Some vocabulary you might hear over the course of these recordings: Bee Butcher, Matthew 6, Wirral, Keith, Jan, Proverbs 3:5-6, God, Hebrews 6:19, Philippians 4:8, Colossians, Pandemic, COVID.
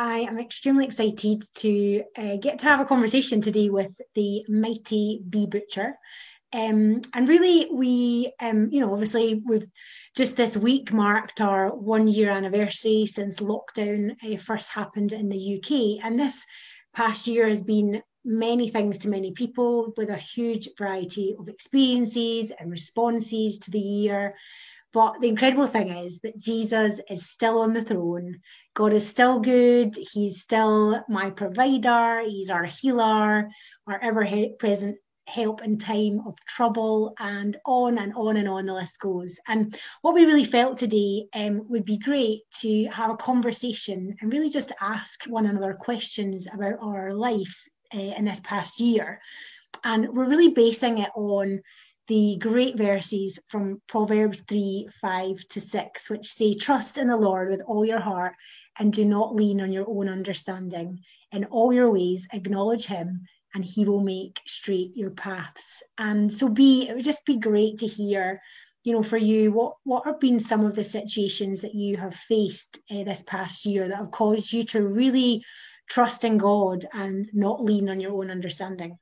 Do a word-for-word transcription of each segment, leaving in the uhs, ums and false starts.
I am extremely excited to uh, get to have a conversation today with the mighty Bee Butcher. Um, and really, we, um, you know, obviously, we've just this week marked our one-year anniversary since lockdown uh, first happened in the U K. And this past year has been many things to many people, with a huge variety of experiences and responses to the year. But the incredible thing is that Jesus is still on the throne. God is still good. He's still my provider. He's our healer, our ever-present help in time of trouble, and on and on and on the list goes. And what we really felt today um, would be great to have a conversation and really just ask one another questions about our lives uh, in this past year. And we're really basing it on the great verses from Proverbs three, five to six, which say, "Trust in the Lord with all your heart and do not lean on your own understanding. In all your ways, acknowledge him and he will make straight your paths." And so be, it would just be great to hear, you know, for you, what, what have been some of the situations that you have faced uh, this past year that have caused you to really trust in God and not lean on your own understanding?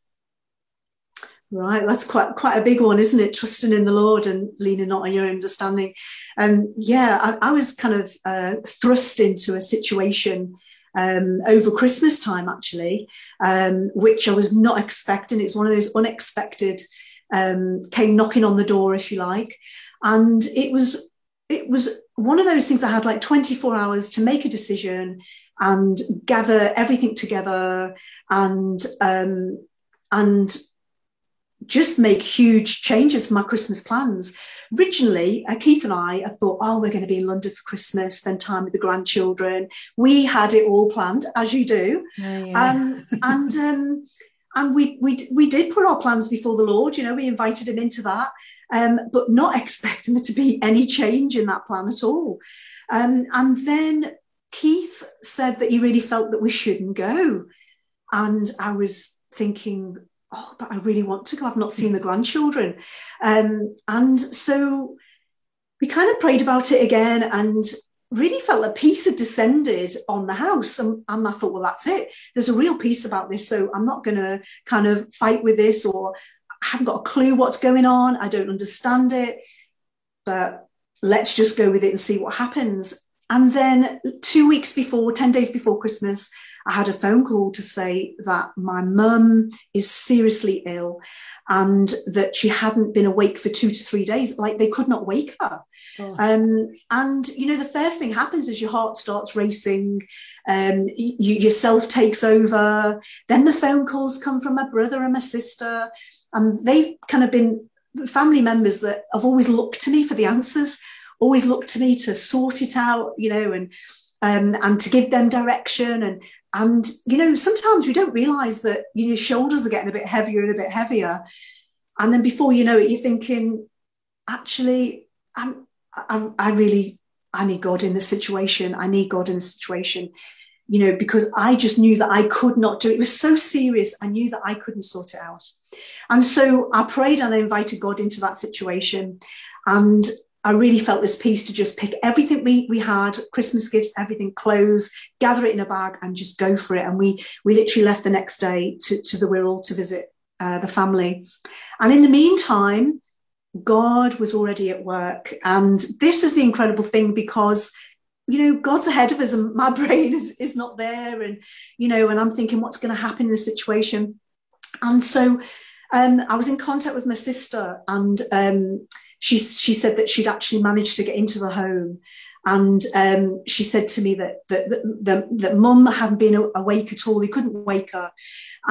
Right, that's quite quite a big one, isn't it? Trusting in the Lord and leaning not on your understanding. Um, yeah, I, I was kind of uh, thrust into a situation um, over Christmas time, actually, um, which I was not expecting. It's one of those unexpected, um, came knocking on the door, if you like. And it was it was one of those things I had like twenty-four hours to make a decision and gather everything together and um, and. just make huge changes for my Christmas plans. Originally, uh, Keith and I thought, oh, we're going to be in London for Christmas, spend time with the grandchildren. We had it all planned, as you do. Oh, yeah. um, and um, and we, we, we did put our plans before the Lord. You know, we invited him into that, um, but not expecting there to be any change in that plan at all. Um, and then Keith said that he really felt that we shouldn't go. And I was thinking, oh, but I really want to go. I've not seen the grandchildren. Um, and so we kind of prayed about it again and really felt that peace had descended on the house. And, and I thought, well, that's it. There's a real peace about this. So I'm not going to kind of fight with this, or I haven't got a clue what's going on. I don't understand it. But let's just go with it and see what happens. And then two weeks before, ten days before Christmas, I had a phone call to say that my mum is seriously ill and that she hadn't been awake for two to three days. Like, they could not wake her. Oh. Um, and, you know, the first thing happens is your heart starts racing. Um, you, yourself takes over. Then the phone calls come from my brother and my sister. And they've kind of been family members that have always looked to me for the answers. Always look to me to sort it out, you know, and um, and to give them direction. And, and you know, sometimes we don't realise that, you know, your shoulders are getting a bit heavier and a bit heavier. And then before you know it, you're thinking, actually, I'm, I, I really, I need God in this situation. I need God in this situation, you know, because I just knew that I could not do it. It was so serious. I knew that I couldn't sort it out. And so I prayed and I invited God into that situation. And I really felt this peace to just pick everything we we had, Christmas gifts, everything, clothes, gather it in a bag and just go for it. And we we literally left the next day to, to the Wirral to visit uh, the family. And in the meantime, God was already at work. And this is the incredible thing, because, you know, God's ahead of us and my brain is, is not there. And, you know, and I'm thinking, what's going to happen in this situation? And so um, I was in contact with my sister, and um She she said that she'd actually managed to get into the home, and um, she said to me that that that, that Mum hadn't been awake at all. He couldn't wake her,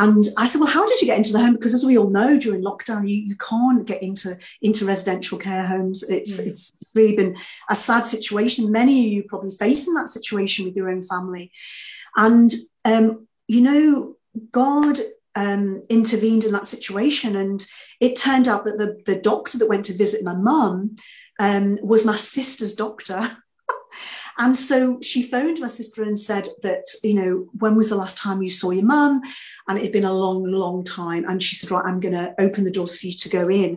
and I said, "Well, how did you get into the home?" Because as we all know, during lockdown, you, you can't get into into residential care homes. It's mm. it's really been a sad situation. Many of you probably facing that situation with your own family, and um, you know, God Um, intervened in that situation, and it turned out that the, the doctor that went to visit my mum was my sister's doctor. And so she phoned my sister and said that, you know, when was the last time you saw your mum? And it had been a long, long time. And she said, right, I'm going to open the doors for you to go in.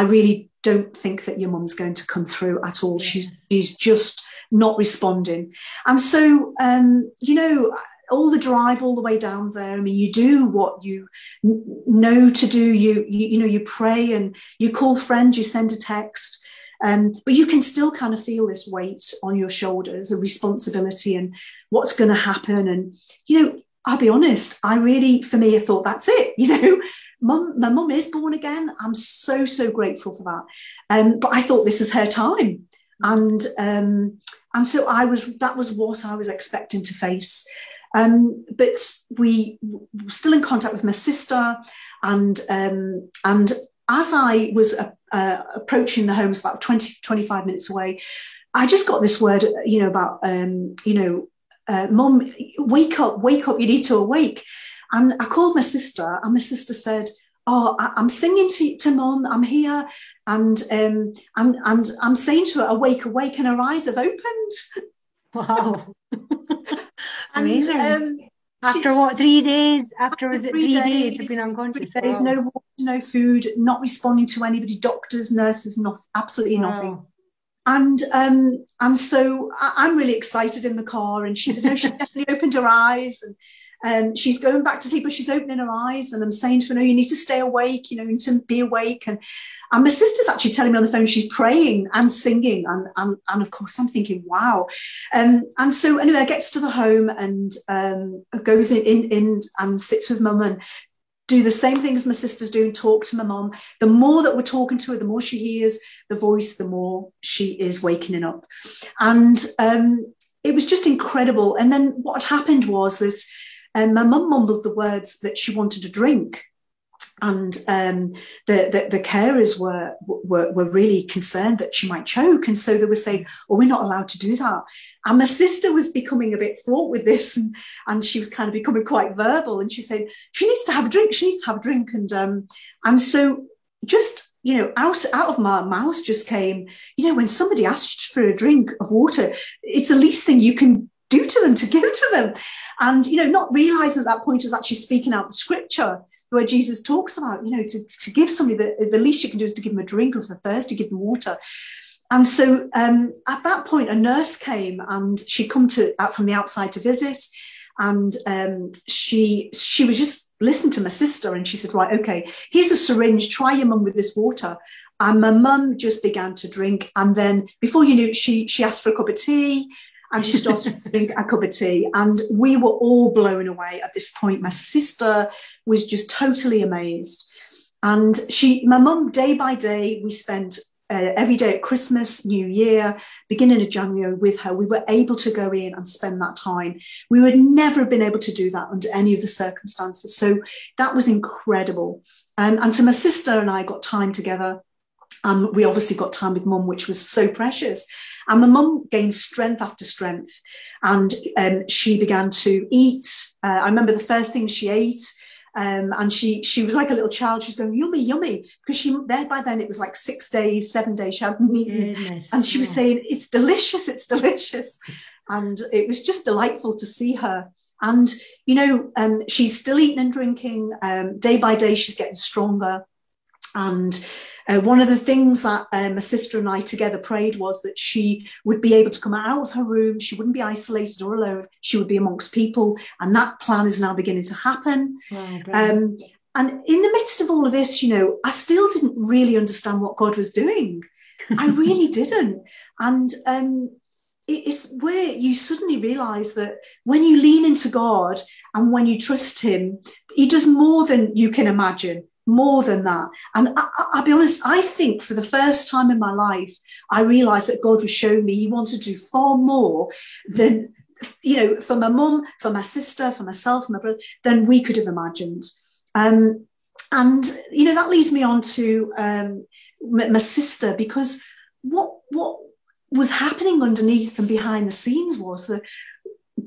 I really don't think that your mum's going to come through at all. Yes. She's she's just not responding. And so, um, you know, all the drive all the way down there, I mean, you do what you know to do. You, you, you know, you pray and you call friends, you send a text. Um, but you can still kind of feel this weight on your shoulders, a responsibility and what's going to happen. And, you know, I'll be honest, I really, for me, I thought that's it. You know, mum, my mum is born again. I'm so, so grateful for that. Um, but I thought this is her time. And um, and so I was, that was what I was expecting to face. Um, but we were still in contact with my sister. And um, and as I was uh, uh, approaching the homes about twenty, twenty-five minutes away, I just got this word, you know, about, um, you know, Uh, Mum, wake up, wake up, you need to awake. And I called my sister, and my sister said, oh, I, I'm singing to, to Mum, I'm here. And, um, and, and I'm saying to her, awake, awake, and her eyes have opened. Wow. And, amazing. Um, after what, three days? After, after was it three, three days, days of being unconscious? There's wow. no water, no food, not responding to anybody, doctors, nurses, not, absolutely wow. nothing. And um, and so I, I'm really excited in the car. And she said, no, she's definitely opened her eyes. And um, she's going back to sleep, but she's opening her eyes. And I'm saying to her, no, you need to stay awake, you know, you need to be awake. And, and my sister's actually telling me on the phone, she's praying and singing. And, and, and of course, I'm thinking, wow. Um, and so anyway, I gets to the home and um, goes in, in, in and sits with Mum and do the same things my sister's doing, talk to my mum. The more that we're talking to her, the more she hears the voice, the more she is waking up. And um, it was just incredible. And then what had happened was this, um, my mum mumbled the words that she wanted a drink. And um, the, the, the carers were, were were really concerned that she might choke. And so they were saying, oh, we're not allowed to do that. And my sister was becoming a bit fraught with this. And, and she was kind of becoming quite verbal. And she said, she needs to have a drink. She needs to have a drink. And um, and so just, you know, out, out of my mouth just came, you know, when somebody asks for a drink of water, it's the least thing you can do to them, to give to them. And, you know, not realizing at that point I was actually speaking out the scripture where Jesus talks about, you know, to, to give somebody, the, the least you can do is to give them a drink, or if they're thirsty, give them water. And so um, at that point, a nurse came and she'd come to, out from the outside to visit. And um, she she was just listening to my sister and she said, right, okay, here's a syringe, try your mum with this water. And my mum just began to drink. And then before you knew it, she, she asked for a cup of tea. And she started to drink a cup of tea. And we were all blown away at this point. My sister was just totally amazed. And she, my mum, day by day, we spent uh, every day at Christmas, New Year, beginning of January with her. We were able to go in and spend that time. We would never have been able to do that under any of the circumstances. So that was incredible. Um, and so my sister and I got time together. Um, we obviously got time with Mum, which was so precious. And my mum gained strength after strength. And um, she began to eat. Uh, I remember the first thing she ate. Um, and she she was like a little child. She was going, yummy, yummy. Because she there by then, it was like six days, seven days she hadn't eaten. Goodness, and she yeah. was saying, it's delicious, it's delicious. And it was just delightful to see her. And, you know, um, she's still eating and drinking. Um, day by day, she's getting stronger. And uh, one of the things that um, my sister and I together prayed was that she would be able to come out of her room. She wouldn't be isolated or alone. She would be amongst people. And that plan is now beginning to happen. Wow, um, and in the midst of all of this, you know, I still didn't really understand what God was doing. I really didn't. And um, it, it's where you suddenly realize that when you lean into God and when you trust him, he does more than you can imagine. More than that. And I, I'll be honest, I think for the first time in my life, I realized that God was showing me he wanted to do far more than, you know, for my mum, for my sister, for myself, my brother, than we could have imagined. Um, and, you know, that leads me on to um, my, my sister, because what, what was happening underneath and behind the scenes was that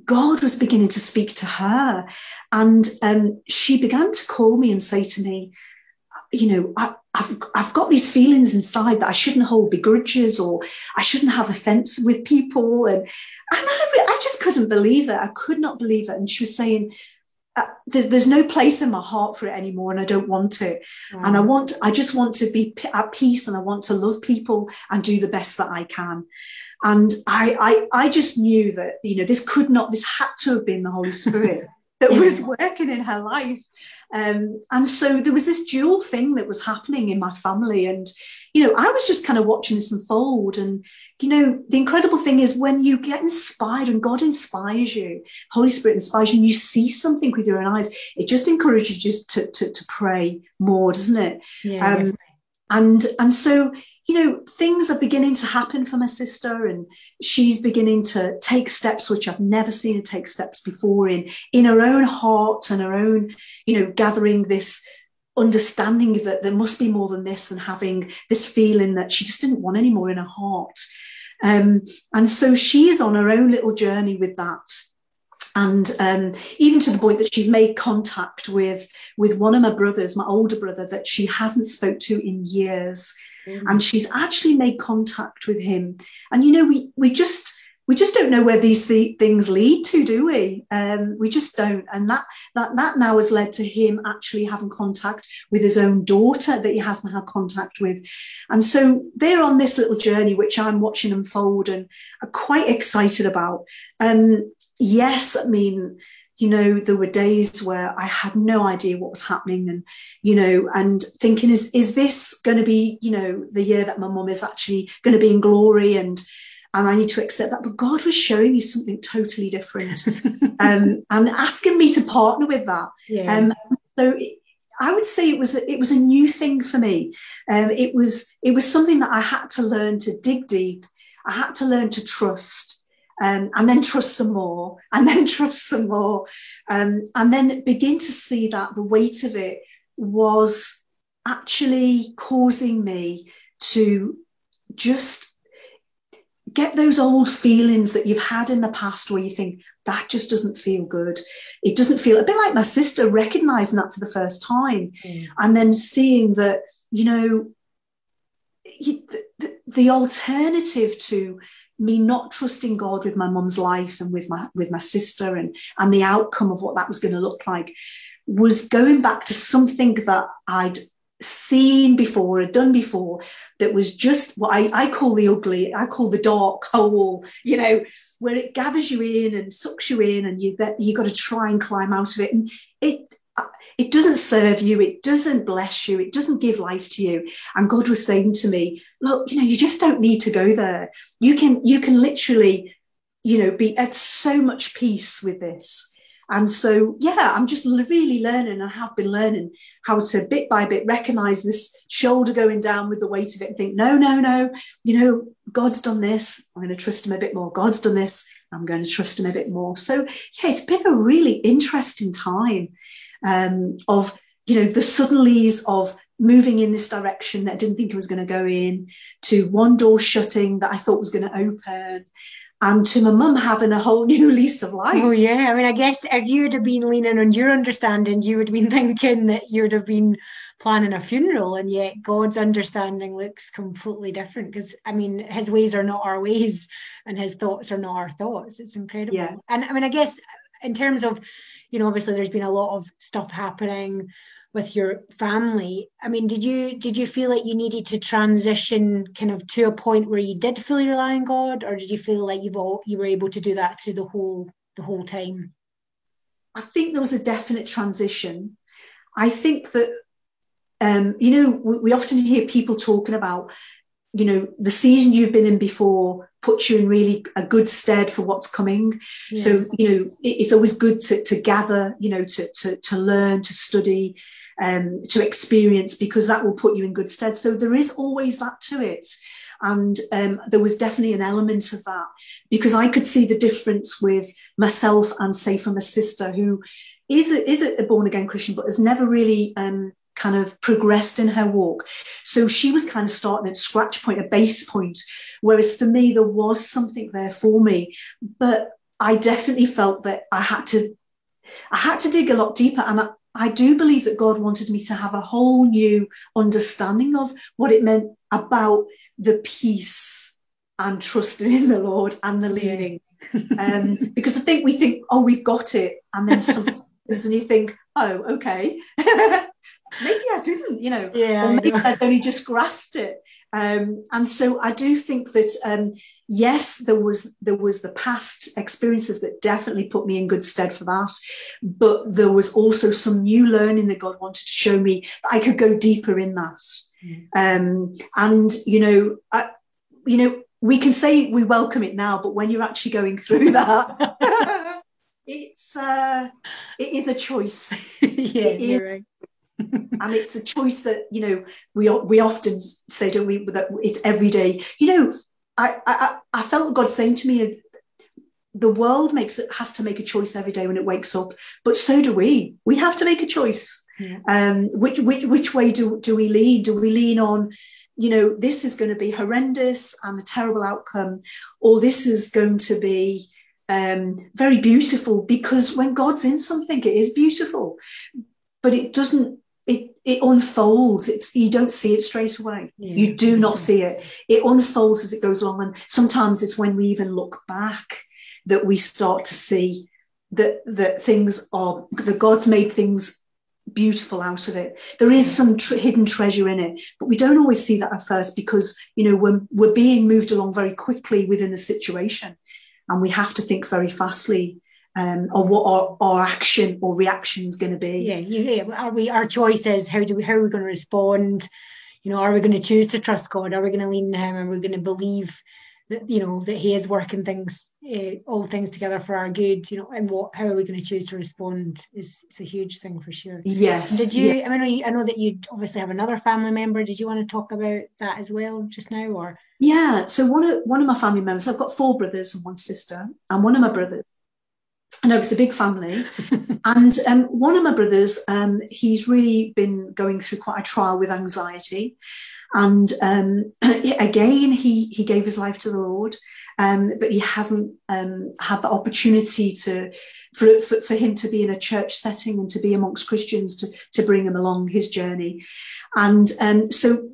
God was beginning to speak to her. And um, she began to call me and say to me, you know, I, I've, I've got these feelings inside that I shouldn't hold begrudges or I shouldn't have offense with people. And, and I, I just couldn't believe it. I could not believe it. And she was saying, Uh, there's, there's no place in my heart for it anymore, and I don't want to. Mm. And I want, I just want to be p- at peace, and I want to love people and do the best that I can. And I, I, I just knew that, you know, this could not, this had to have been the Holy Spirit that yeah. was working in her life. Um, and so there was this dual thing that was happening in my family. And, you know, I was just kind of watching this unfold. And, you know, the incredible thing is when you get inspired and God inspires you, Holy Spirit inspires you, and you see something with your own eyes, it just encourages you just to, to, to pray more, doesn't it? Yeah, um, yeah. And, and so, you know, things are beginning to happen for my sister, and she's beginning to take steps, which I've never seen her take steps before in, in her own heart and her own, you know, gathering this understanding that there must be more than this, and having this feeling that she just didn't want any more in her heart. Um, and so she's on her own little journey with that. And um, even to the point that she's made contact with with one of my brothers, my older brother, that she hasn't spoke to in years. Mm. And she's actually made contact with him. And, you know, we we just we just don't know where these th- things lead to, do we? Um, we just don't. And that that that now has led to him actually having contact with his own daughter that he hasn't had contact with. And so they're on this little journey, which I'm watching unfold and are quite excited about. Um, yes, I mean, you know, there were days where I had no idea what was happening, and, you know, and thinking, is, is this going to be, you know, the year that my mum is actually going to be in glory? And, and I need to accept that. But God was showing me something totally different um, and asking me to partner with that. Yeah. Um, so it, I would say it was, a, it was a new thing for me. Um, it was, it was something that I had to learn to dig deep. I had to learn to trust. Um, and then trust some more, and then trust some more, um, and then begin to see that the weight of it was actually causing me to just get those old feelings that you've had in the past where you think, that just doesn't feel good. It doesn't feel, a bit like my sister recognizing that for the first time, mm. and then seeing that, you know, the, the, the alternative to me not trusting God with my mum's life and with my with my sister and and the outcome of what that was going to look like was going back to something that I'd seen before or done before, that was just what I, I call the ugly, I call the dark hole, you know, where it gathers you in and sucks you in, and you that you got to try and climb out of it, and it it doesn't serve you, it doesn't bless you, it doesn't give life to you. And God was saying to me, look, you know, you just don't need to go there. You can, you can literally, you know, be at so much peace with this. And so, yeah, I'm just really learning, and have been learning how to bit by bit recognize this shoulder going down with the weight of it and think, no, no, no, you know, God's done this. I'm going to trust him a bit more. God's done this. I'm going to trust him a bit more. So yeah, it's been a really interesting time. Um, of, you know, the suddenlies of moving in this direction that I didn't think I was going to go in, to one door shutting that I thought was going to open, and to my mum having a whole new lease of life. Oh, yeah. I mean, I guess if you would have been leaning on your understanding, you would have been thinking that you would have been planning a funeral, and yet God's understanding looks completely different, because, I mean, his ways are not our ways and his thoughts are not our thoughts. It's incredible. Yeah. And I mean, I guess in terms of, you know, obviously there's been a lot of stuff happening with your family. I mean, did you did you feel like you needed to transition kind of to a point where you did feel you rely on God, or did you feel like you've all, you were able to do that through the whole the whole time? I think there was a definite transition. I think that, um, you know, we, we often hear people talking about, you know, the season you've been in before puts you in really a good stead for what's coming. Yes. So, you know, it, it's always good to, to gather, you know, to, to, to learn, to study, um, to experience, because that will put you in good stead. So there is always that to it. And um, there was definitely an element of that, because I could see the difference with myself and, say, for my sister, who is a, is a born again Christian, but has never really, um, kind of progressed in her walk. So she was kind of starting at scratch point, a base point, whereas for me there was something there for me, but I definitely felt that I had to I had to dig a lot deeper. And I, I do believe that God wanted me to have a whole new understanding of what it meant about the peace and trusting in the Lord and the leaning, um, because I think we think, oh, we've got it, and then something And you think, oh, okay, maybe I didn't, you know, yeah, or maybe yeah. I'd only just grasped it. Um, and so I do think that, um, yes, there was there was the past experiences that definitely put me in good stead for that. But there was also some new learning that God wanted to show me that I could go deeper in that. Mm. Um, and, you know, I, you know, we can say we welcome it now, but when you're actually going through that, it's uh, it is a choice. yeah, it you're is. Right. And it's a choice that, you know, we we often say, don't we, that it's every day. You know, I I, I felt God saying to me, the world makes it has to make a choice every day when it wakes up, but so do we. We have to make a choice. Yeah. Um, which which which way do do we lean? Do we lean on, you know, this is going to be horrendous and a terrible outcome, or this is going to be um, very beautiful? Because when God's in something, it is beautiful, but it doesn't. It it unfolds. It's you don't see it straight away. Yeah. You do not see it. It unfolds as it goes along, and sometimes it's when we even look back that we start to see that that things are that God's made things beautiful out of it. There is some tr- hidden treasure in it, but we don't always see that at first because you know we're we're being moved along very quickly within the situation, and we have to think very fastly. Um, or what our, our action or reaction is going to be. Yeah, yeah. Are we our choices? How do we? How are we going to respond? You know, are we going to choose to trust God? Are we going to lean to Him? Are we going to believe that you know that He is working things, uh, all things together for our good? You know, and what? How are we going to choose to respond? Is it's a huge thing for sure. Yes. Did you? Yeah. I mean, I know that you obviously have another family member. Did you want to talk about that as well just now, or? Yeah. So one of one of my family members. I've got four brothers and one sister, and one of my brothers. I know it's a big family, and um, one of my brothers, um, he's really been going through quite a trial with anxiety, and um, again, he he gave his life to the Lord, um, but he hasn't um, had the opportunity to for, for for him to be in a church setting and to be amongst Christians to to bring him along his journey, and um, so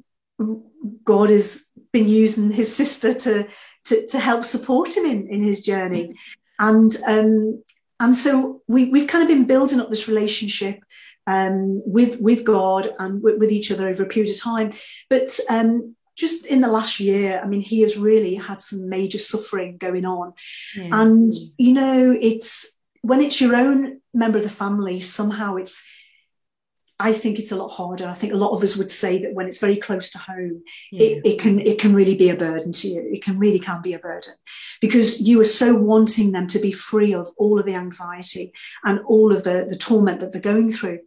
God has been using his sister to to, to help support him in, in his journey, and. Um, And so we, we've kind of been building up this relationship um, with with God and w- with each other over a period of time. But um, just in the last year, I mean, he has really had some major suffering going on. Mm. And, you know, it's when it's your own member of the family, somehow it's, I think it's a lot harder. I think a lot of us would say that when it's very close to home, yeah. it, it can it can really be a burden to you. It can really can be a burden because you are so wanting them to be free of all of the anxiety and all of the, the torment that they're going through.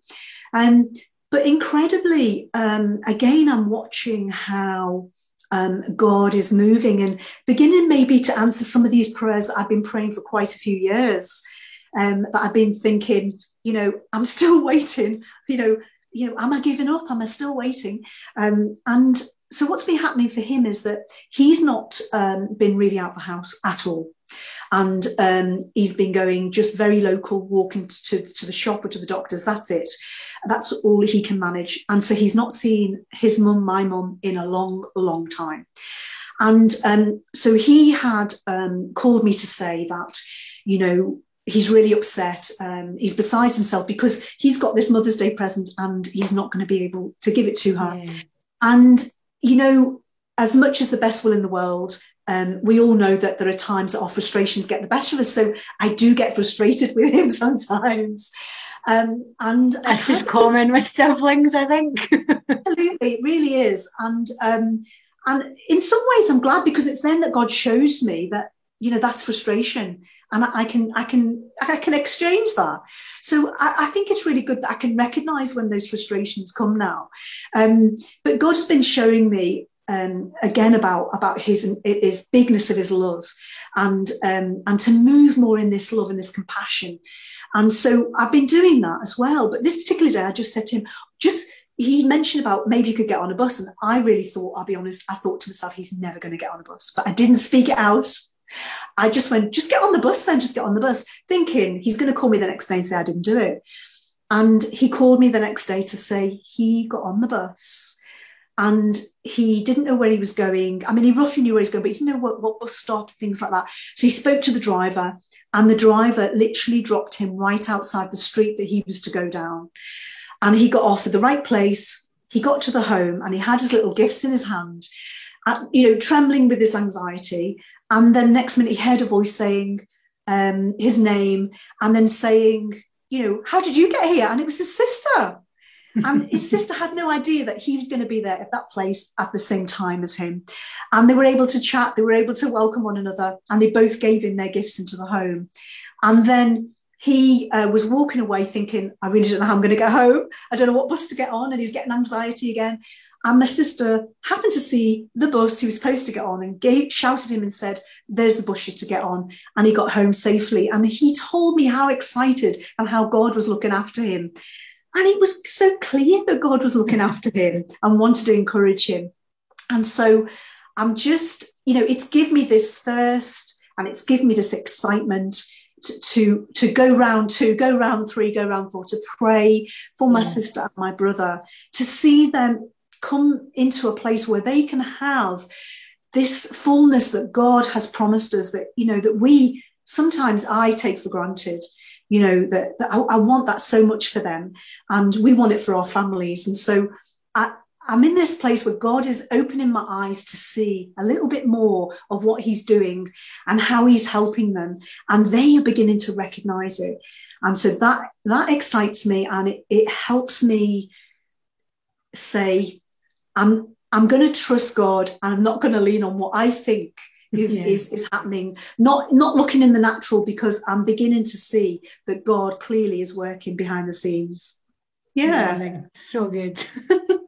Um, but incredibly, um, again, I'm watching how um, God is moving and beginning maybe to answer some of these prayers that I've been praying for quite a few years, um, that I've been thinking, you know, I'm still waiting, you know, you know, am I giving up? Am I still waiting? Um, and so what's been happening for him is that he's not um, been really out of the house at all. And um, he's been going just very local, walking to, to the shop or to the doctors. That's it. That's all he can manage. And so he's not seen his mum, my mum, in a long, long time. And um, so he had um, called me to say that, you know, he's really upset. Um, he's beside himself because he's got this Mother's Day present and he's not going to be able to give it to her. Yeah. And, you know, as much as the best will in the world, um, we all know that there are times that our frustrations get the better of us. So I do get frustrated with him sometimes. Um, and That's just common with siblings, I think. Absolutely, it really is. And, um, and in some ways I'm glad because it's then that God shows me that, you know, that's frustration. And I can, I can, I can exchange that. So I, I think it's really good that I can recognize when those frustrations come now. Um, but God's been showing me um, again about, about his, his bigness of his love and, um, and to move more in this love and this compassion. And so I've been doing that as well. But this particular day, I just said to him, just, he mentioned about maybe you could get on a bus. And I really thought, I'll be honest, I thought to myself, he's never going to get on a bus, but I didn't speak it out. I just went, just get on the bus then, just get on the bus, thinking he's going to call me the next day and say I didn't do it. And he called me the next day to say he got on the bus And he didn't know where he was going. I mean, he roughly knew where he was going, but he didn't know what, what bus stop, things like that. So he spoke to the driver, and the driver literally dropped him right outside the street that he was to go down. And he got off at the right place. He got to the home, and he had his little gifts in his hand, and, you know, trembling with this anxiety. And then next minute, he heard a voice saying um, his name, and then saying, you know, how did you get here? And it was his sister. And his sister had no idea that he was going to be there at that place at the same time as him. And they were able to chat. They were able to welcome one another. And they both gave in their gifts into the home. And then he uh, was walking away thinking, I really don't know how I'm going to get home. I don't know what bus to get on. And he's getting anxiety again. And the sister happened to see the bus he was supposed to get on and gave, shouted him and said, there's the bus you're to get on. And he got home safely. And he told me how excited and how God was looking after him. And it was so clear that God was looking after him and wanted to encourage him. And so I'm just, you know, it's given me this thirst, and it's given me this excitement to, to, to go round two, go round three, go round four, to pray for my yeah. sister and my brother, to see them come into a place where they can have this fullness that God has promised us, that, you know, that we sometimes I take for granted. You know, that, that I, I want that so much for them, and we want it for our families. And so I, I'm in this place where God is opening my eyes to see a little bit more of what he's doing and how he's helping them. And they are beginning to recognize it. And so that that excites me, and it, it helps me say, I'm, I'm going to trust God, and I'm not going to lean on what I think Is, yeah. is is happening, not not looking in the natural, because I'm beginning to see that God clearly is working behind the scenes. Yeah, yeah, so good.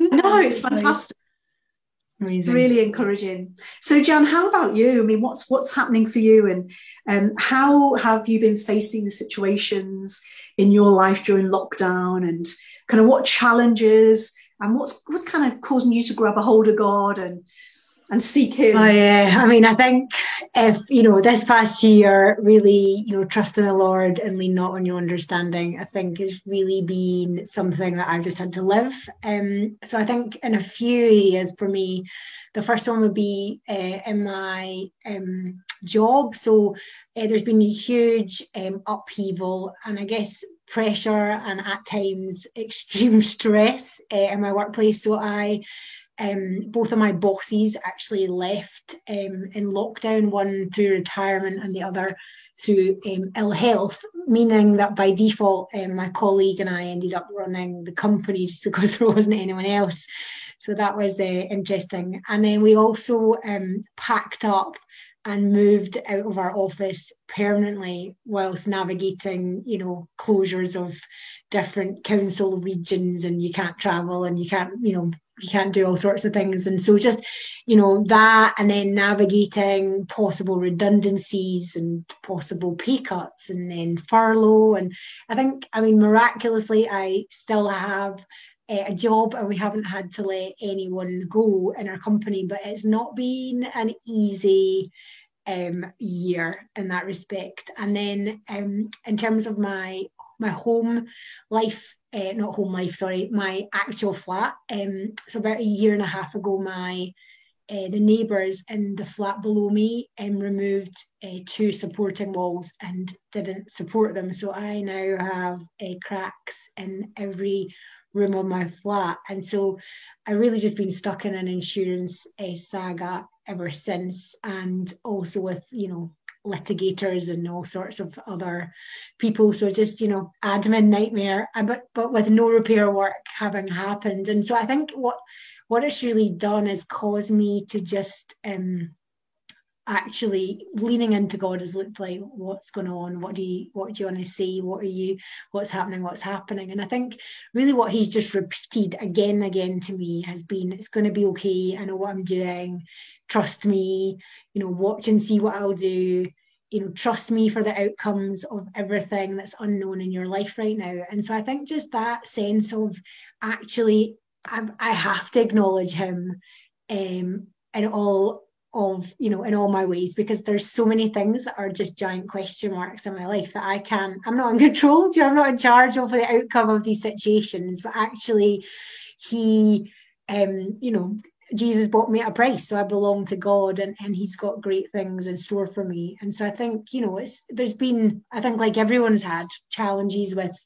No, it's fantastic. Amazing. Really encouraging. So, Jan, how about you? I mean, what's what's happening for you, and um, how have you been facing the situations in your life during lockdown, and kind of what challenges, and what's what's kind of causing you to grab a hold of God and. And seek him. Oh, yeah. I mean, I think if, you know, this past year, really, you know, trust in the Lord and lean not on your understanding, I think has really been something that I've just had to live. Um, so I think in a few areas for me, the first one would be uh, in my um, job. So uh, there's been a huge um, upheaval, and I guess pressure, and at times extreme stress uh, in my workplace. So I Um, both of my bosses actually left um, in lockdown, one through retirement and the other through um, ill health, meaning that by default um, my colleague and I ended up running the company just because there wasn't anyone else. So that was uh, interesting. And then we also um, packed up and moved out of our office permanently whilst navigating, you know, closures of different council regions, and you can't travel, and you can't, you know, you can't do all sorts of things. And so just, you know, that, and then navigating possible redundancies and possible pay cuts, and then furlough. And I think, I mean, miraculously, I still have a job, and we haven't had to let anyone go in our company, but it's not been an easy um, year in that respect. And then um, in terms of my my home life, uh, not home life, sorry, my actual flat. Um, so about a year and a half ago, my uh, the neighbours in the flat below me um, removed uh, two supporting walls and didn't support them. So I now have uh, cracks in every room of my flat, and so I really just been stuck in an insurance uh, saga ever since, and also with, you know, litigators and all sorts of other people. So just, you know, admin nightmare, but but with no repair work having happened. And so I think what what it's really done is caused me to just um actually leaning into God has looked like, what's going on, what do you what do you want to say, what are you what's happening what's happening and I think really what he's just repeated again and again to me has been, it's going to be okay, I know what I'm doing, trust me, you know, watch and see what I'll do, you know, trust me for the outcomes of everything that's unknown in your life right now. And so I think just that sense of actually I, I have to acknowledge him um in all of, you know, in all my ways, because there's so many things that are just giant question marks in my life that I can't, I'm not in control, you know, I'm not in charge of the outcome of these situations, but actually he um, you know, Jesus bought me at a price, so I belong to God, and, and he's got great things in store for me. And so I think, you know, it's there's been, I think like everyone's had challenges with,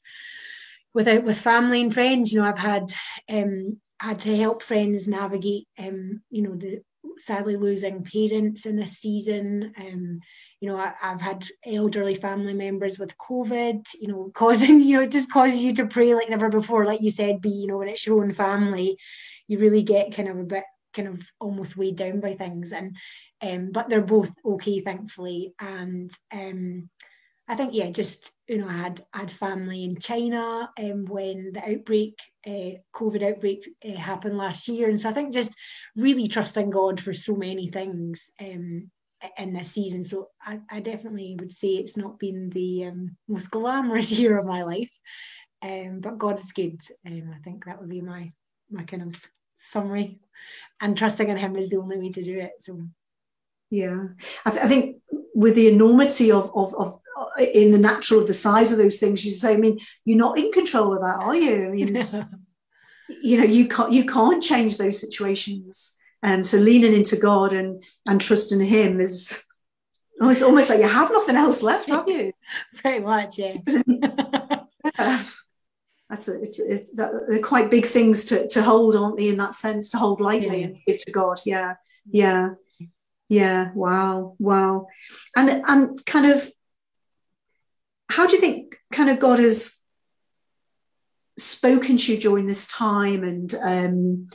without with family and friends. You know, I've had um, had to help friends navigate, um, you know, the sadly losing parents in this season. Um, you know, I, I've had elderly family members with COVID, you know, causing, you know, it just causes you to pray like never before. Like you said, Bea, you know, when it's your own family, you really get kind of a bit, kind of almost weighed down by things. And, um, but they're both okay, thankfully. And um, I think, yeah, just, you know, I had, I had family in China um, when the outbreak, uh, COVID outbreak uh, happened last year. And so I think just really trusting God for so many things um, in this season. So I, I definitely would say it's not been the um, most glamorous year of my life, um, but God is good. Um, I think that would be my my kind of summary, and trusting in him is the only way to do it. So yeah, I, th- I think with the enormity of, of of in the natural of the size of those things, you say, I mean, you're not in control of that, are you? I mean, you know, you can't you can't change those situations. Um, so leaning into God and, and trusting him is almost, almost like you have nothing else left, have you? Very much, yeah. yeah. That's a, it's it's that, they're quite big things to, to hold, aren't they? In that sense, to hold lightly yeah. and give to God. Yeah, yeah, yeah. Wow, wow. And and kind of, how do you think kind of God has spoken to you during this time? And um,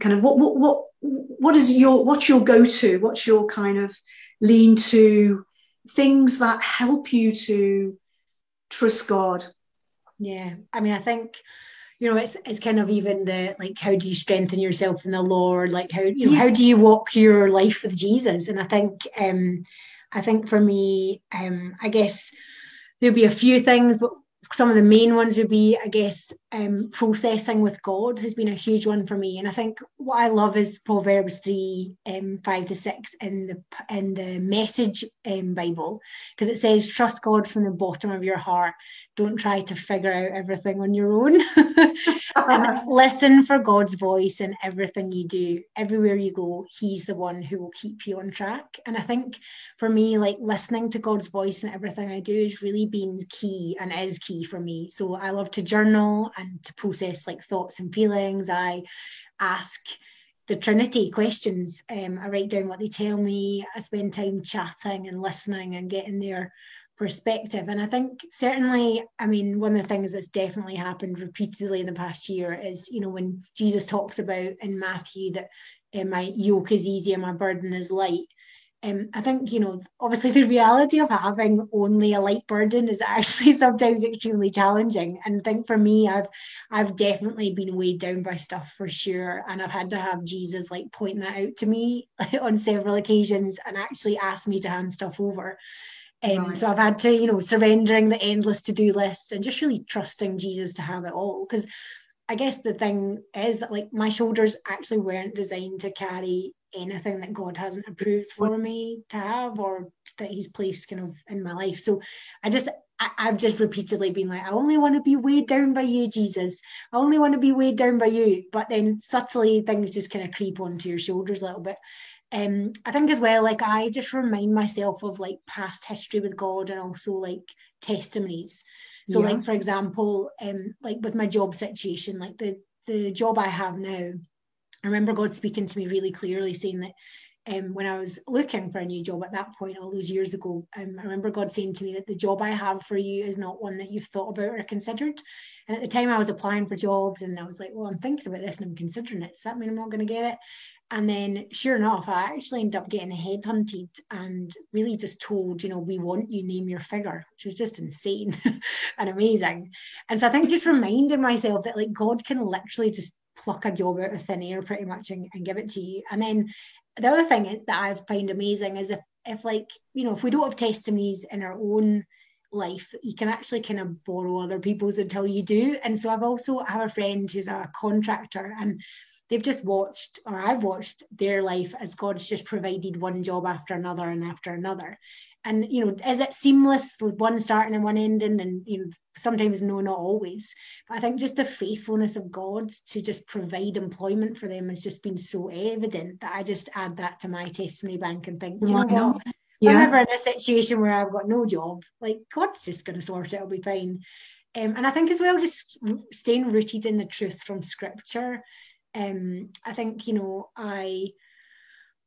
kind of what what what. What is your, what's your go-to? What's your kind of lean to, things that help you to trust God? Yeah, I mean, I think, you know, it's it's kind of even the, like, how do you strengthen yourself in the Lord? Like, how, you know, yeah. how do you walk your life with Jesus? And I think, um, I think for me, um, I guess there'll be a few things, but some of the main ones would be, I guess, um, processing with God has been a huge one for me. And I think what I love is Proverbs three, um, five to six in the in the Message um, Bible, because it says, trust God from the bottom of your heart. Don't try to figure out everything on your own. And listen for God's voice in everything you do. Everywhere you go, he's the one who will keep you on track. And I think for me, like, listening to God's voice in everything I do has really been key and is key for me. So I love to journal and to process, like, thoughts and feelings. I ask the Trinity questions. Um, I write down what they tell me. I spend time chatting and listening and getting there perspective. And I think certainly, I mean, one of the things that's definitely happened repeatedly in the past year is, you know, when Jesus talks about in Matthew that uh, my yoke is easy and my burden is light. Um, I think, you know, obviously the reality of having only a light burden is actually sometimes extremely challenging. And I think for me, I've I've definitely been weighed down by stuff for sure. And I've had to have Jesus, like, point that out to me on several occasions and actually ask me to hand stuff over. Um, right. So I've had to, you know, surrendering the endless to-do lists and just really trusting Jesus to have it all. Because I guess the thing is that, like, my shoulders actually weren't designed to carry anything that God hasn't approved for me to have or that he's placed kind of in my life. So I just, I, I've just repeatedly been like, I only want to be weighed down by you, Jesus. I only want to be weighed down by you. But then subtly things just kind of creep onto your shoulders a little bit. Um, I think as well, like, I just remind myself of, like, past history with God and also, like, testimonies. So yeah. like, for example, um, like with my job situation, like the, the job I have now, I remember God speaking to me really clearly saying that um, when I was looking for a new job at that point, all those years ago, um, I remember God saying to me that the job I have for you is not one that you've thought about or considered. And at the time I was applying for jobs and I was like, well, I'm thinking about this and I'm considering it. Does that mean I'm not going to get it? And then sure enough, I actually ended up getting headhunted and really just told, you know, we want you, name your figure, which was just insane and amazing. And so I think just reminding myself that, like, God can literally just pluck a job out of thin air pretty much and, and give it to you. And then the other thing that I find amazing is if, if like, you know, if we don't have testimonies in our own life, you can actually kind of borrow other people's until you do. And so I've also, I have a friend who's a contractor and they've just watched, or I've watched their life as God's just provided one job after another and after another. and you know, is it seamless with one starting and one ending? And you know, sometimes no, not always. But I think just the faithfulness of God to just provide employment for them has just been so evident that I just add that to my testimony bank and think, do you know what? Yeah. I'm never in a situation where I've got no job. Like, God's just going to sort it. It'll be fine. Um, and I think as well, just staying rooted in the truth from Scripture. Um, I think, you know, I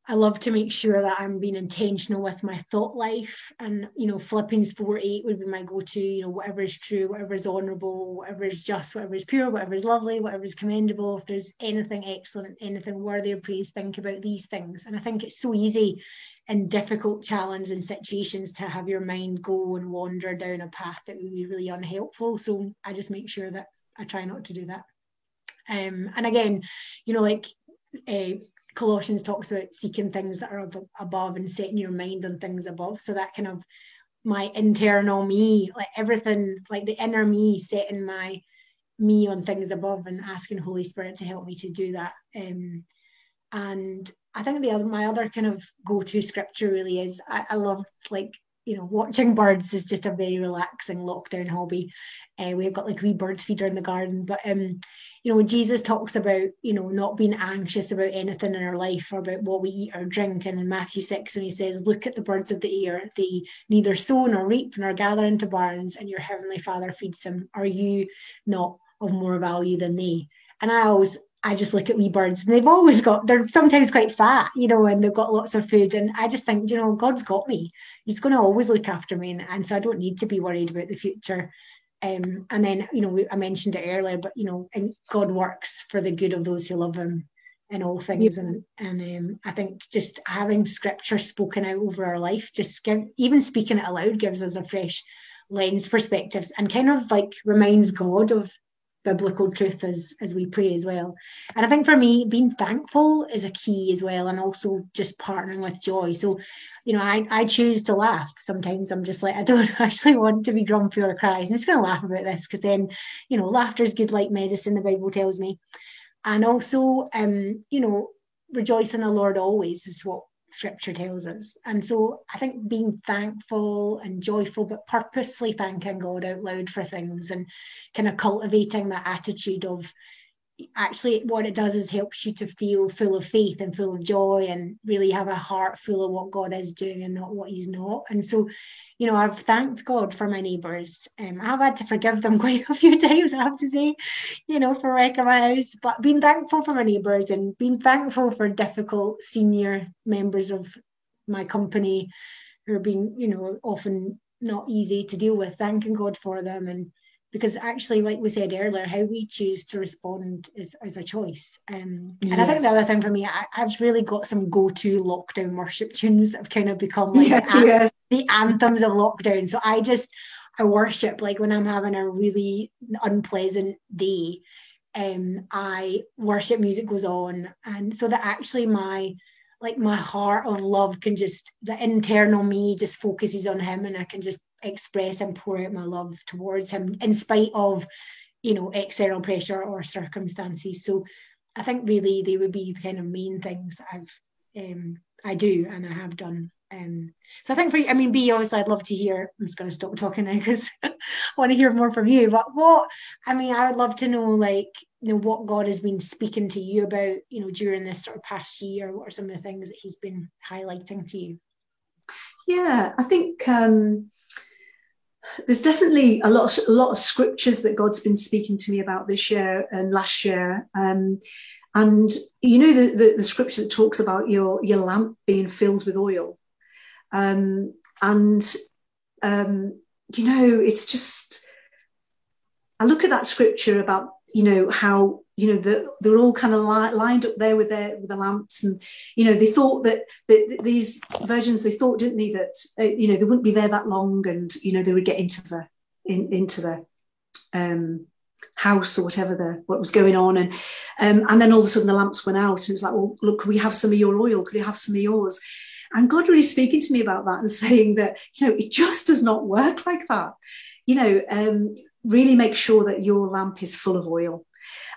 I love to make sure that I'm being intentional with my thought life. And, you know, Philippians four eight would be my go-to. You know, whatever is true, whatever is honourable, whatever is just, whatever is pure, whatever is lovely, whatever is commendable. If there's anything excellent, anything worthy of praise, think about these things. And I think it's so easy in difficult challenges and situations to have your mind go and wander down a path that would be really unhelpful. So I just make sure that I try not to do that. Um, and again, you know, like uh, Colossians talks about seeking things that are ab- above and setting your mind on things above. So that kind of my internal me, like everything, like the inner me, setting my me on things above and asking Holy Spirit to help me to do that. Um, and I think the other, my other kind of go-to scripture really is, I, I love, like, you know, watching birds is just a very relaxing lockdown hobby. Uh, we've got like a wee bird feeder in the garden, but um, you know, when Jesus talks about, you know, not being anxious about anything in our life or about what we eat or drink, and in Matthew six, when he says, look at the birds of the air, they neither sow nor reap nor gather into barns, and your heavenly Father feeds them. Are you not of more value than they? And I always I just look at wee birds, and they've always got, they're sometimes quite fat, you know, and they've got lots of food. And I just think, you know, God's got me. He's going to always look after me. And, and so I don't need to be worried about the future. Um, and then, you know, we, I mentioned it earlier, but, you know, and God works for the good of those who love him in all things. Yeah. And, and um, I think just having scripture spoken out over our life, just give, even speaking it aloud gives us a fresh lens perspectives and kind of like reminds God of biblical truth as as we pray as well. And I think for me, being thankful is a key as well, and also just partnering with joy. So, you know, I I choose to laugh. Sometimes I'm just like, I don't actually want to be grumpy or cry. I'm just going to laugh about this, because then, you know, laughter is good like medicine, the Bible tells me. And also, um, you know, rejoice in the Lord always is what Scripture tells us. And so I think being thankful and joyful, but purposely thanking God out loud for things, and kind of cultivating that attitude of, actually what it does is helps you to feel full of faith and full of joy, and really have a heart full of what God is doing and not what he's not. And so, you know, I've thanked God for my neighbours. Um, I've had to forgive them quite a few times, I have to say, you know, for wrecking my house. But being thankful for my neighbours, and being thankful for difficult senior members of my company who are being, you know, often not easy to deal with, thanking God for them. And because actually, like we said earlier, how we choose to respond is, is a choice. Um, yes. And I think the other thing for me, I, I've really got some go-to lockdown worship tunes that have kind of become like yes, the, yes. the anthems of lockdown. So I just, I worship, like when I'm having a really unpleasant day, um, I worship music goes on. And so that actually my, like my heart of love can just, the internal me just focuses on him, and I can just express and pour out my love towards him in spite of, you know, external pressure or circumstances. So I think really they would be the kind of main things that I've um I do and I have done. Um so I think for you, I mean, Bee, obviously I'd love to hear, I'm just going to stop talking now because I want to hear more from you, but what I mean I would love to know, like, you know, what God has been speaking to you about, you know, during this sort of past year. What are some of the things that he's been highlighting to you? Yeah, I think um there's definitely a lot, a lot of scriptures that God's been speaking to me about this year and last year. Um, and, you know, the, the, the scripture that talks about your, your lamp being filled with oil. Um, and, um, you know, it's just, I look at that scripture about, you know, how, you know, the, they're all kind of li- lined up there with their with the lamps. And, you know, they thought that, that these virgins, they thought, didn't they, that, uh, you know, they wouldn't be there that long, and, you know, they would get into the, in, into the um, house or whatever, the what was going on. And um, and then all of a sudden the lamps went out, and it's like, well, look, could we have some of your oil? Could we have some of yours? And God really speaking to me about that and saying that, you know, it just does not work like that. You know, um, really make sure that your lamp is full of oil.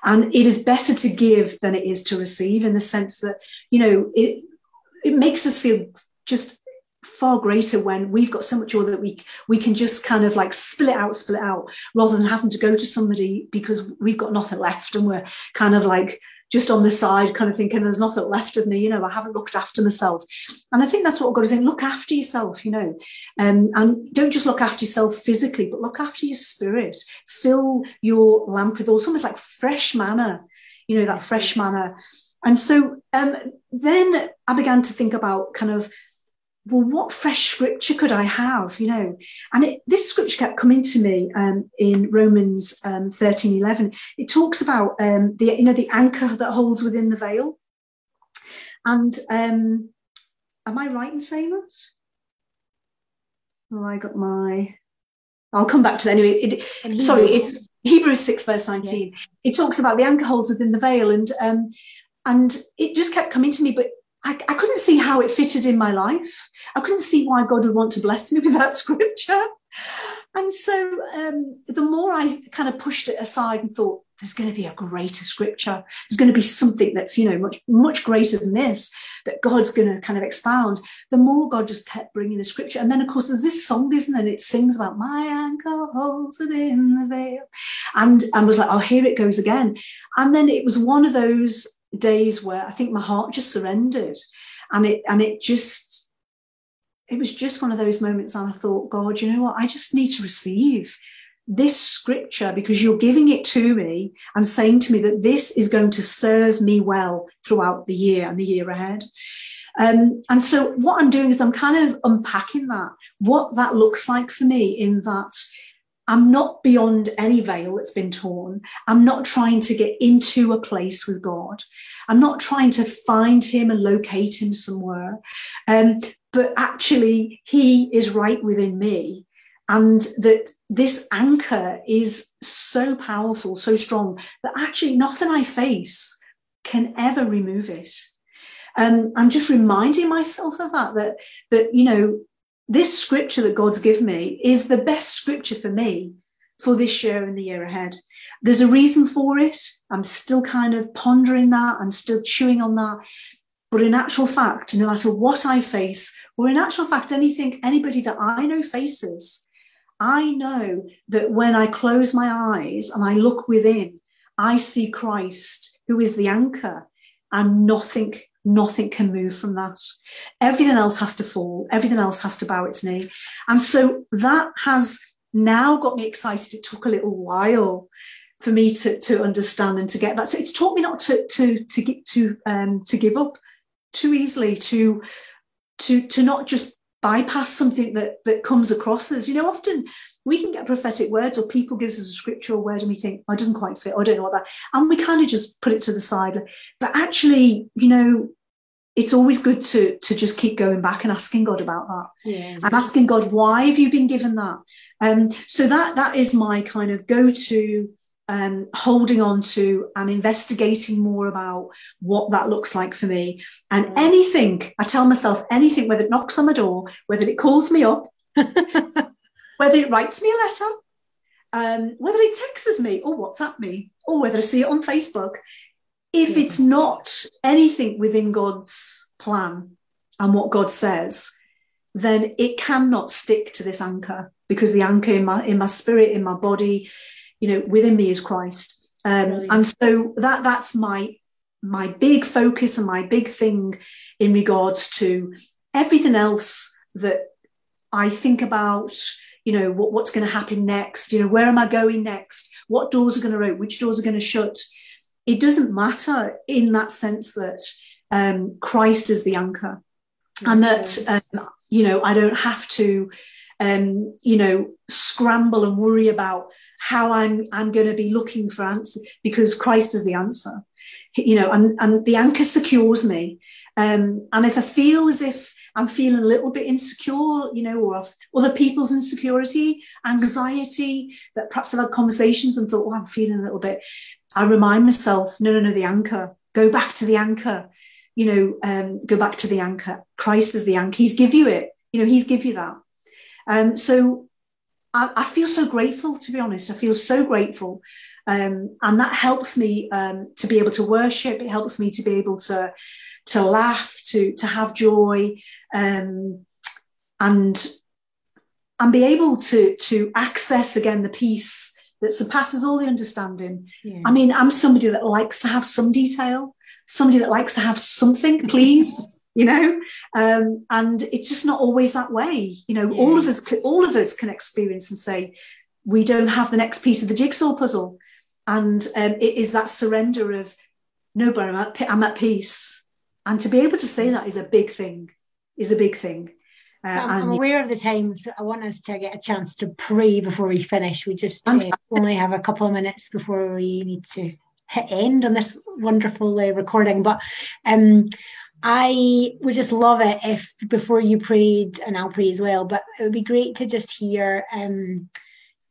And it is better to give than it is to receive, in the sense that, you know, it it makes us feel just far greater when we've got so much joy that we we can just kind of like spill it out, spill it out, rather than having to go to somebody because we've got nothing left and we're kind of like just on the side kind of thinking there's nothing left of me, you know, I haven't looked after myself. And I think that's what God is saying, look after yourself, you know, um, and don't just look after yourself physically, but look after your spirit, fill your lamp with all, it's almost like fresh manna, you know, that fresh manna. And so um, then I began to think about kind of, well, what fresh scripture could I have, you know? And it, this scripture kept coming to me um, in Romans um, thirteen eleven. It talks about, um, the you know, the anchor that holds within the veil. And um, am I right in saying that? Oh, I got my... I'll come back to that anyway. It, sorry, it's Hebrews six, verse nineteen. Yes. It talks about the anchor holds within the veil. And, um, and it just kept coming to me, but I, I couldn't see how it fitted in my life. I couldn't see why God would want to bless me with that scripture. And so um, the more I kind of pushed it aside and thought, there's going to be a greater scripture. There's going to be something that's, you know, much, much greater than this, that God's going to kind of expound. The more God just kept bringing the scripture. And then, of course, there's this song, isn't there? It sings about my anchor holds within the veil. And I was like, oh, here it goes again. And then it was one of those days where I think my heart just surrendered, and it and it just it was just one of those moments, and I thought, God, you know what, I just need to receive this scripture, because you're giving it to me and saying to me that this is going to serve me well throughout the year and the year ahead. Um, and so what I'm doing is I'm kind of unpacking that, what that looks like for me, in that I'm not beyond any veil that's been torn. I'm not trying to get into a place with God. I'm not trying to find him and locate him somewhere. Um, but actually, he is right within me. And that this anchor is so powerful, so strong, that actually nothing I face can ever remove it. Um, I'm just reminding myself of that, that, that, you know, this scripture that God's given me is the best scripture for me for this year and the year ahead. There's a reason for it. I'm still kind of pondering that and still chewing on that. But in actual fact, no matter what I face, or in actual fact, anything anybody that I know faces, I know that when I close my eyes and I look within, I see Christ, who is the anchor, and nothing Nothing can move from that. Everything else has to fall. Everything else has to bow its knee. And so that has now got me excited. It took a little while for me to, to understand and to get that. So it's taught me not to to to get to um, to give up too easily, to to to not just bypass something that that comes across us. You know, often we can get prophetic words, or people gives us a scriptural word, and we think, oh, it doesn't quite fit, or I don't know what that, and we kind of just put it to the side. But actually, you know, it's always good to to just keep going back and asking God about that. Yeah. And asking God, why have you been given that? Um, so that that is my kind of go-to, um, holding on to and investigating more about what that looks like for me. And anything, I tell myself, anything, whether it knocks on my door, whether it calls me up, whether it writes me a letter, um, whether it texts me or WhatsApp me, or whether I see it on Facebook, if yeah. it's not anything within God's plan and what God says, then it cannot stick to this anchor, because the anchor in my in my spirit, in my body, you know, within me is Christ. Um, really? And so that that's my my big focus and my big thing in regards to everything else that I think about. You know, what, what's going to happen next? You know, where am I going next? What doors are going to open? Which doors are going to shut? It doesn't matter, in that sense that um, Christ is the anchor, okay. and that, um, you know, I don't have to, um, you know, scramble and worry about how I'm I'm going to be looking for answers, because Christ is the answer, you know, and, and the anchor secures me. Um, and if I feel as if I'm feeling a little bit insecure, you know, or of other people's insecurity, anxiety, that perhaps I've had conversations and thought, oh, I'm feeling a little bit, I remind myself, no, no, no, the anchor, go back to the anchor, you know, um, go back to the anchor. Christ is the anchor. He's give you it, you know, he's give you that. Um, so I, I feel so grateful, to be honest. I feel so grateful. Um, and that helps me um, to be able to worship. It helps me to be able to, to laugh, to, to have joy, um, and and be able to to access again the peace that surpasses all the understanding. Yeah. I mean, I'm somebody that likes to have some detail, somebody that likes to have something, please, you know, um, and it's just not always that way. You know, yeah. all of us, all of us can experience and say, we don't have the next piece of the jigsaw puzzle. And um, it is that surrender of, no, but I'm at, I'm at peace. And to be able to say that is a big thing, is a big thing. Uh, I'm, I'm aware of the times. I want us to get a chance to pray before we finish. We just uh, only have a couple of minutes before we need to hit end on this wonderful uh, recording. But um, I would just love it if before you prayed, and I'll pray as well, but it would be great to just hear, um,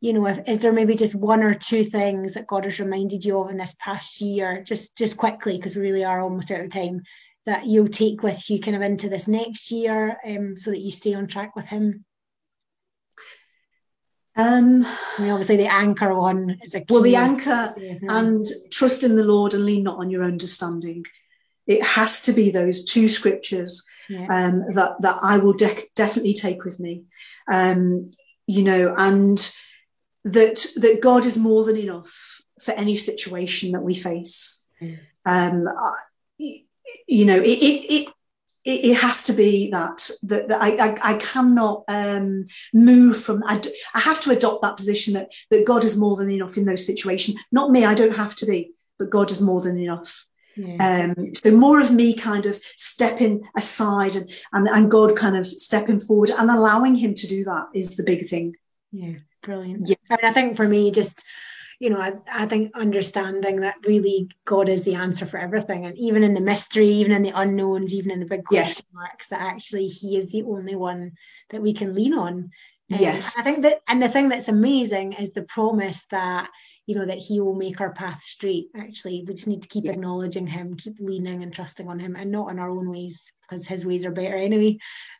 you know, if, is there maybe just one or two things that God has reminded you of in this past year, just, just quickly, because we really are almost out of time, that you'll take with you kind of into this next year, um, so that you stay on track with him? Um, I mean, obviously the anchor one is a key. Well, the anchor mm-hmm. and trust in the Lord and lean not on your understanding. It has to be those two scriptures yeah. um, that, that I will de- definitely take with me, um, you know, and that that God is more than enough for any situation that we face. Yeah. Um, I, You know, it it it it has to be that that, that I, I I cannot um, move from. I, d- I have to adopt that position that that God is more than enough in those situations. Not me, I don't have to be, but God is more than enough. Yeah. Um, so more of me kind of stepping aside and, and and God kind of stepping forward and allowing Him to do that is the big thing. Yeah, brilliant. Yeah. I mean, I think for me, just. You know, I, I think understanding that really God is the answer for everything, and even in the mystery, even in the unknowns, even in the big question yes. marks, that actually He is the only one that we can lean on. Um, yes, I think that, and the thing that's amazing is the promise that, you know, that He will make our path straight. Actually, we just need to keep yeah. acknowledging Him, keep leaning and trusting on Him, and not on our own ways, because His ways are better anyway.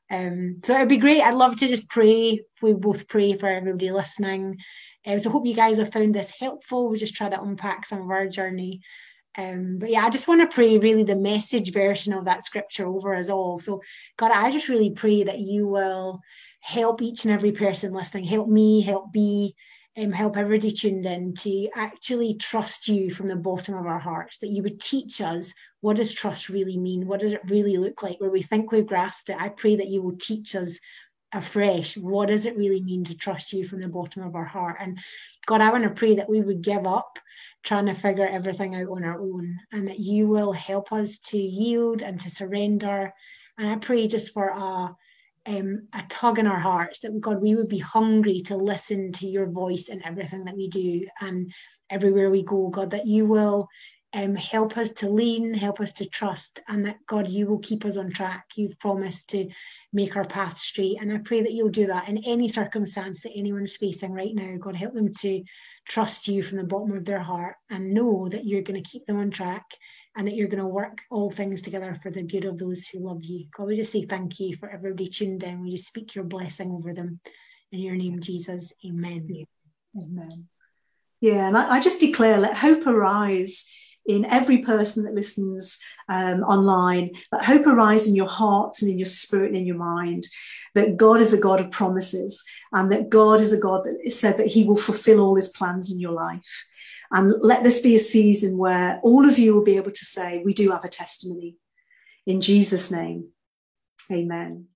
Um, so it'd be great. I'd love to just pray. If we both pray for everybody listening. Um, so I hope you guys have found this helpful. We just try to unpack some of our journey. Um, but yeah, I just want to pray really the message version of that scripture over us all. So God, I just really pray that you will help each and every person listening, help me, help Bee, um, help everybody tuned in to actually trust you from the bottom of our hearts, that you would teach us what does trust really mean? What does it really look like? Where we think we've grasped it, I pray that you will teach us afresh, what does it really mean to trust you from the bottom of our heart? And God, I want to pray that we would give up trying to figure everything out on our own, and that you will help us to yield and to surrender. And I pray just for a um, a tug in our hearts that God, we would be hungry to listen to your voice in everything that we do and everywhere we go. God, that you will um, help us to lean, help us to trust, and that God, you will keep us on track. You've promised to make our path straight. And I pray that you'll do that in any circumstance that anyone's facing right now. God, help them to trust you from the bottom of their heart and know that you're going to keep them on track and that you're going to work all things together for the good of those who love you. God, we just say thank you for everybody tuned in. We just speak your blessing over them. In your name, Jesus, amen. Amen. Yeah, and I, I just declare, let hope arise in every person that listens um, online, that hope arise in your hearts and in your spirit and in your mind, that God is a God of promises, and that God is a God that said that he will fulfill all his plans in your life. And let this be a season where all of you will be able to say, we do have a testimony. In Jesus' name, amen.